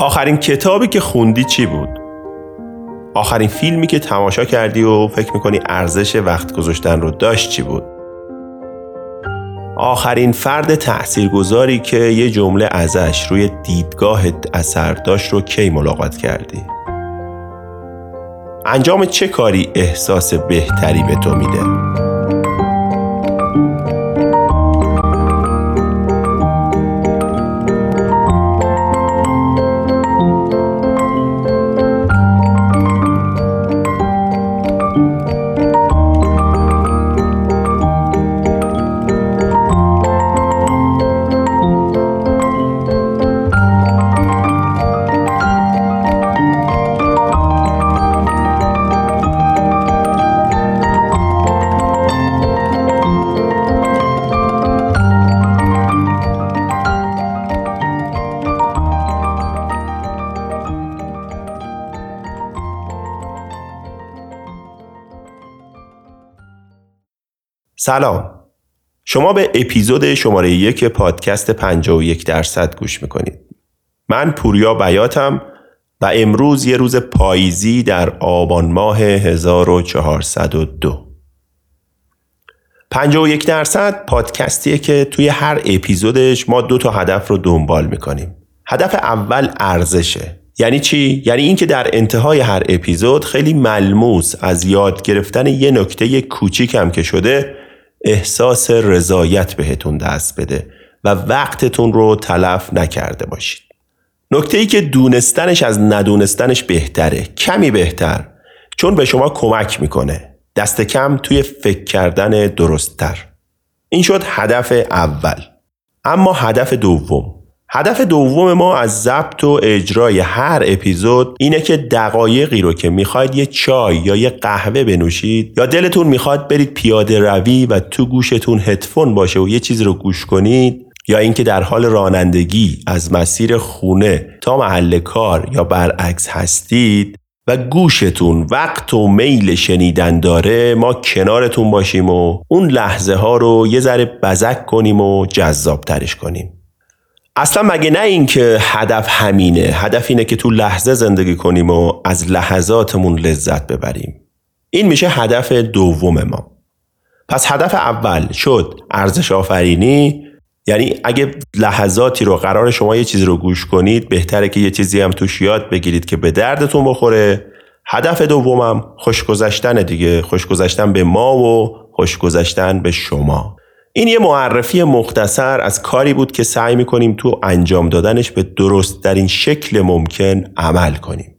آخرین کتابی که خوندی چی بود؟ آخرین فیلمی که تماشا کردی و فکر میکنی ارزش وقت گذاشتن رو داشت چی بود؟ آخرین فرد تأثیرگذاری که یه جمله ازش روی دیدگاهت اثر داشت رو کی ملاقات کردی؟ انجام چه کاری احساس بهتری به تو میده؟ سلام، شما به اپیزود شماره 1 پادکست 51 درصد گوش میکنید. من پوریا بیاتم و امروز یه روز پاییزی در آبان ماه 1402. 51 درصد پادکستیه که توی هر اپیزودش ما 2 تا هدف رو دنبال میکنیم. هدف اول ارزشه. یعنی چی؟ یعنی این که در انتهای هر اپیزود خیلی ملموس از یاد گرفتن یه نکته کوچیک هم که شده احساس رضایت بهتون دست بده و وقتتون رو تلف نکرده باشید. نکته‌ای که دونستنش از ندونستنش بهتره، کمی بهتر، چون به شما کمک میکنه دست کم توی فکر کردن درست‌تر. این شد هدف اول. اما هدف دوم. هدف دوم ما از ضبط و اجرای هر اپیزود اینه که دقایقی رو که میخواید یه چای یا یه قهوه بنوشید یا دلتون میخواد برید پیاده روی و تو گوشتون هدفون باشه و یه چیز رو گوش کنید، یا اینکه در حال رانندگی از مسیر خونه تا محل کار یا برعکس هستید و گوشتون وقت و میل شنیدن داره، ما کنارتون باشیم و اون لحظه ها رو یه ذره بزک کنیم و جذابترش کنیم. اصلا مگه نه این که هدف همینه؟ هدف اینه که تو لحظه زندگی کنیم و از لحظاتمون لذت ببریم. این میشه هدف دوم ما. پس هدف اول شد ارزش آفرینی، یعنی اگه لحظاتی رو قرار شما یه چیز رو گوش کنید بهتره که یه چیزی هم توش یاد بگیرید که به دردتون بخوره. هدف دومم خوشگذشتنه دیگه، خوشگذشتن به ما و خوشگذشتن به شما. این یه معرفی مختصر از کاری بود که سعی می‌کنیم تو انجام دادنش به درست در این شکل ممکن عمل کنیم.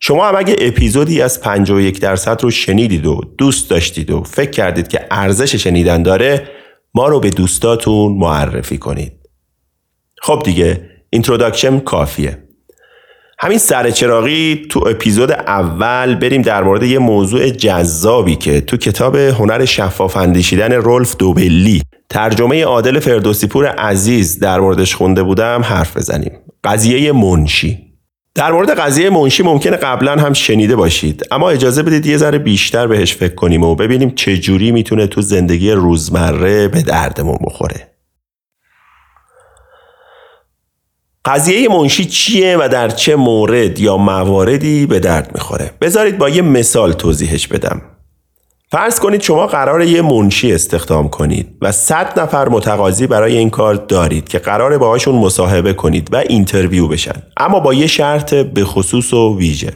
شما هم اگه اپیزودی از 51 درصد رو شنیدید و دوست داشتید و فکر کردید که ارزش شنیدن داره، ما رو به دوستاتون معرفی کنید. خب دیگه، اینتروداکشن کافیه. همین سرچراغی تو اپیزود اول بریم در مورد یه موضوع جذابی که تو کتاب هنر شفاف اندیشیدن رولف دوبلی، ترجمه عادل فردوسیپور عزیز، در موردش خونده بودم حرف بزنیم. قضیه منشی. در مورد قضیه منشی ممکنه قبلا هم شنیده باشید، اما اجازه بدید یه ذره بیشتر بهش فکر کنیم و ببینیم چجوری میتونه تو زندگی روزمره به دردمون بخوره. قضیه منشی چیه و در چه مورد یا مواردی به درد میخوره؟ بذارید با یه مثال توضیحش بدم. فرض کنید شما قراره یه منشی استخدام کنید و 100 نفر متقاضی برای این کار دارید که قراره باهاشون مصاحبه کنید و اینترویو بشن، اما با یه شرط به خصوص و ویژه.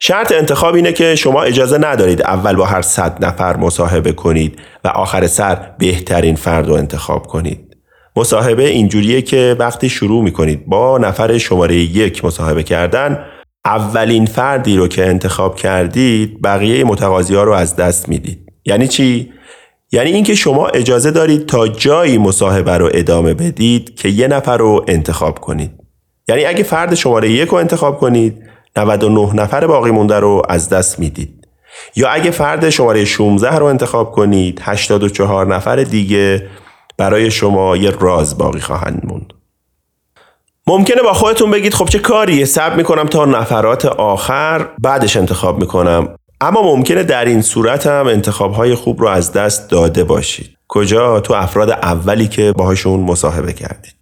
شرط انتخاب اینه که شما اجازه ندارید اول با هر 100 نفر مصاحبه کنید و آخر سر بهترین فرد رو انتخاب کنید. مصاحبه اینجوریه که وقتی شروع میکنید با نفر شماره 1 مصاحبه کردن، اولین فردی رو که انتخاب کردید بقیه متقاضی ها رو از دست میدید. یعنی چی؟ یعنی اینکه شما اجازه دارید تا جایی مصاحبه رو ادامه بدید که یه نفر رو انتخاب کنید. یعنی اگه فرد شماره 1 رو انتخاب کنید 99 نفر باقی مونده رو از دست میدید، یا اگه فرد شماره 16 رو انتخاب کنید 84 نفر دیگه برای شما یه راز باقی خواهند موند. ممکنه با خودتون بگید خب چه کاریه، صبر میکنم تا نفرات آخر بعدش انتخاب میکنم. اما ممکنه در این صورت هم انتخابهای خوب رو از دست داده باشید. کجا؟ تو افراد اولی که باهاشون مصاحبه کردید.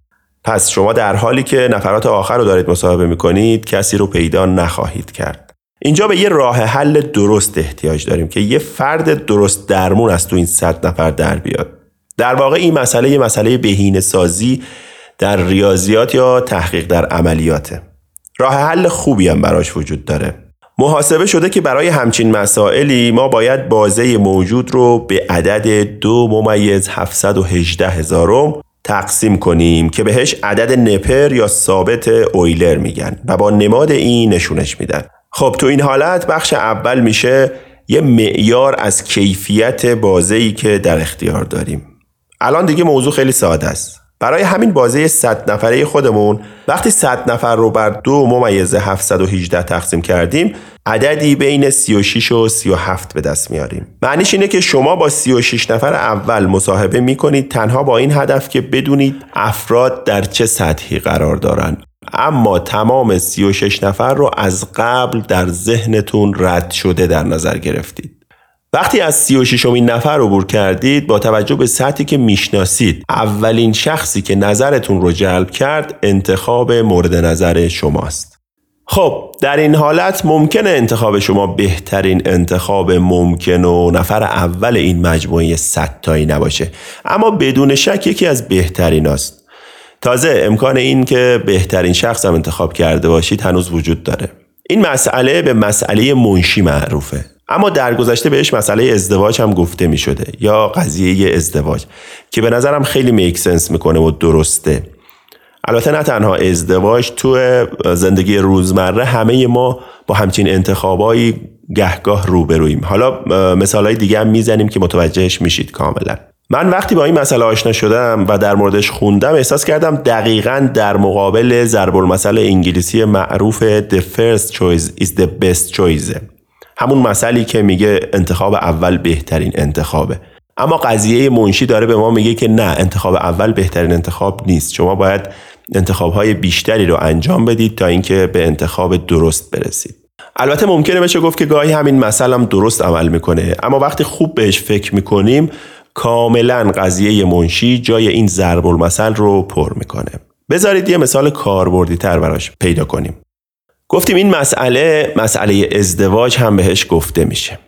پس شما در حالی که نفرات آخر رو دارید مصاحبه میکنید کسی رو پیدا نخواهید کرد. اینجا به یه راه حل درست احتیاج داریم که یه فرد درست درمون از تو این 100 نفر در بیاد. در واقع این مسئله یه مسئله بهینه‌سازی در ریاضیات یا تحقیق در عملیاته. راه حل خوبی هم براش وجود داره. محاسبه شده که برای همچین مسائلی ما باید بازه موجود رو به عدد 2.718000 تقسیم کنیم که بهش عدد نپر یا ثابت اویلر میگن و با نماد این نشونش میدن. خب تو این حالت بخش اول میشه یه معیار از کیفیت بازه‌ای که در اختیار داریم. الان دیگه موضوع خیلی ساده است. برای همین بازه 100 نفره خودمون وقتی 100 نفر رو بر 2.718 تقسیم کردیم عددی بین 36 و 37 به دست میاریم. معنیش اینه که شما با 36 نفر اول مصاحبه میکنید تنها با این هدف که بدونید افراد در چه سطحی قرار دارن، اما تمام 36 نفر رو از قبل در ذهنتون رد شده در نظر گرفتید. وقتی از 36مین نفر عبور کردید با توجه به سطحی که میشناسید اولین شخصی که نظرتون رو جلب کرد انتخاب مورد نظر شماست. خب در این حالت ممکنه انتخاب شما بهترین انتخاب ممکن و نفر اول این مجموعه 100 تایی نباشه، اما بدون شک یکی از بهترین است. تازه امکان این که بهترین شخص هم انتخاب کرده باشید هنوز وجود داره. این مسئله به مسئله منشی معروفه، اما در گذشته بهش مسئله ازدواج هم گفته می شده یا قضیه ازدواج که به نظرم خیلی میکسنس میکنه و درسته. البته نه تنها ازدواج، تو زندگی روزمره همه ما با همچین انتخابایی گهگاه روبرویم. حالا مثالهای دیگه هم میزنیم که متوجهش میشید کاملا. من وقتی با این مسئله آشنا شدم و در موردش خوندم احساس کردم دقیقاً در مقابل ضرب المثل انگلیسی معروف The first choice is the best choice، همون مسئله که میگه انتخاب اول بهترین انتخابه. اما قضیه منشی داره به ما میگه که نه، انتخاب اول بهترین انتخاب نیست، شما باید انتخابهای بیشتری رو انجام بدید تا اینکه به انتخاب درست برسید. البته ممکنه بشه گفت که گاهی همین مسئله هم درست عمل میکنه، اما وقتی خوب بهش فکر میکنیم کاملا قضیه منشی جای این ضرب المثل رو پر میکنه. بذارید یه مثال کاربردی تر براش پیدا کنیم. گفتیم این مسئله ازدواج هم بهش گفته میشه.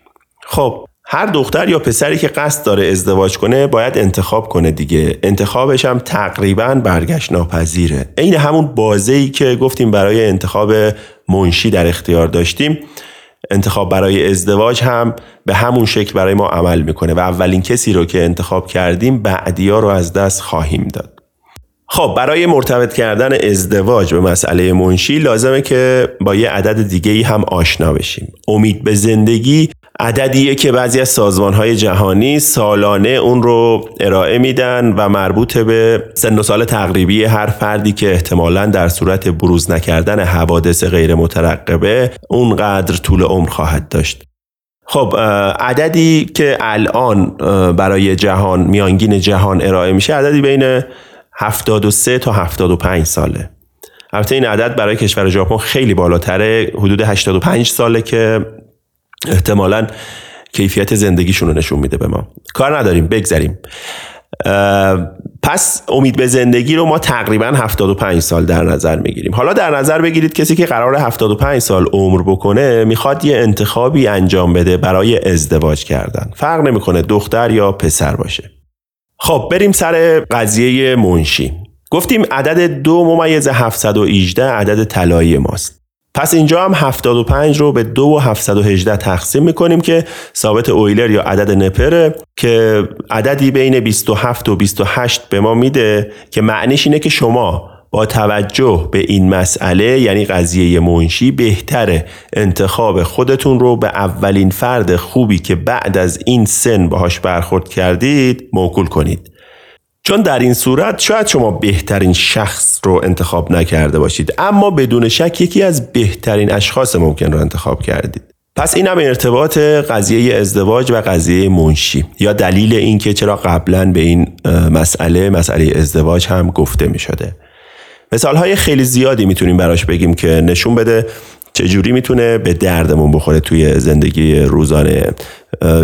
خب هر دختر یا پسری که قصد داره ازدواج کنه باید انتخاب کنه دیگه. انتخابش هم تقریباً برگشت ناپذیره. عین همون بازه‌ای که گفتیم برای انتخاب منشی در اختیار داشتیم، انتخاب برای ازدواج هم به همون شکل برای ما عمل میکنه و اولین کسی رو که انتخاب کردیم بعدیا رو از دست خواهیم داد. خب برای مرتبط کردن ازدواج به مسئله منشی لازمه که با یه عدد دیگه‌ای هم آشنا بشیم. امید به زندگی عددیه که بعضی از سازمان‌های جهانی سالانه اون رو ارائه میدن و مربوط به سن و سال تقریبی هر فردی که احتمالاً در صورت بروز نکردن حوادث غیر مترقبه اونقدر طول عمر خواهد داشت. خب عددی که الان برای جهان میانگین جهان ارائه میشه عددی بین 73 تا 75 ساله. البته این عدد برای کشور ژاپن خیلی بالاتره، حدود 85 ساله که احتمالاً کیفیت زندگیشون رو نشون میده به ما. کار نداریم، بگذاریم. پس امید به زندگی رو ما تقریباً 75 سال در نظر میگیریم. حالا در نظر بگیرید کسی که قراره 75 سال عمر بکنه میخواد یه انتخابی انجام بده برای ازدواج کردن. فرق نمیکنه دختر یا پسر باشه. خب بریم سر قضیه منشی. گفتیم عدد 2.718 عدد طلایی ماست. پس اینجا هم 75 رو به 2.718 تقسیم میکنیم که ثابت اویلر یا عدد نپره که عددی بین 27 و 28 به ما میده که معنیش اینه که شما با توجه به این مسئله یعنی قضیه منشی بهتره انتخاب خودتون رو به اولین فرد خوبی که بعد از این سن باهاش برخورد کردید موکول کنید، چون در این صورت شاید شما بهترین شخص رو انتخاب نکرده باشید اما بدون شک یکی از بهترین اشخاص ممکن رو انتخاب کردید. پس اینم ارتباط قضیه ازدواج و قضیه منشی یا دلیل این که چرا قبلا به این مسئله ازدواج هم گفته می شده. مثالهای خیلی زیادی میتونیم براش بگیم که نشون بده چجوری میتونه به دردمون بخوره توی زندگی روزانه.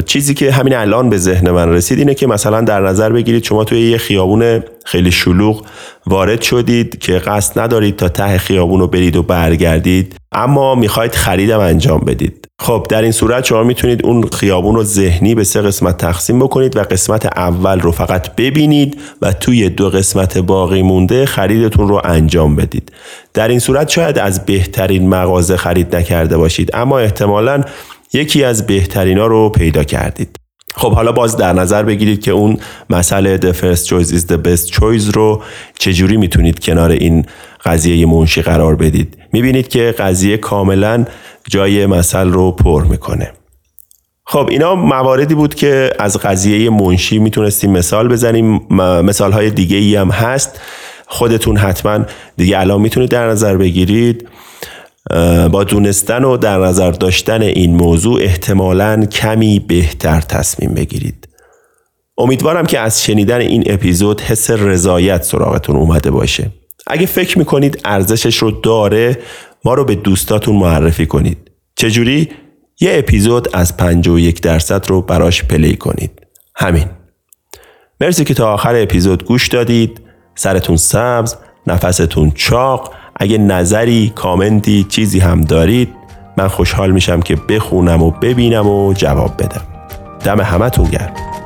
چیزی که همین الان به ذهن من رسید اینه که مثلا در نظر بگیرید شما توی یه خیابون خیلی شلوغ وارد شدید که قصد ندارید تا ته خیابون رو برید و برگردید، اما میخواید خریدم انجام بدید. خب در این صورت شما میتونید اون خیابون رو ذهنی به سه قسمت تقسیم بکنید و قسمت اول رو فقط ببینید و توی دو قسمت باقی مونده خریدتون رو انجام بدید. در این صورت شاید از بهترین مغازه خرید نکرده باشید، اما احتمالاً یکی از بهترینا رو پیدا کردید. خب حالا باز در نظر بگیرید که اون مسئله the first choice is the best choice رو چجوری میتونید کنار این قضیه منشی قرار بدید. میبینید که قضیه کاملا جای مسئله رو پر میکنه. خب اینا مواردی بود که از قضیه منشی میتونستیم مثال بزنیم. مثالهای دیگه ای هم هست، خودتون حتما دیگه الان میتونید در نظر بگیرید. با دونستن و در نظر داشتن این موضوع احتمالاً کمی بهتر تصمیم بگیرید. امیدوارم که از شنیدن این اپیزود حس رضایت سراغتون اومده باشه. اگه فکر میکنید ارزشش رو داره، ما رو به دوستاتون معرفی کنید. چجوری؟ یه اپیزود از 51% رو براش پلی کنید. همین. مرسی که تا آخر اپیزود گوش دادید. سرتون سبز، نفستون چاق. اگه نظری، کامنتی، چیزی هم دارید، من خوشحال میشم که بخونم و ببینم و جواب بدم. دم همتون گرم.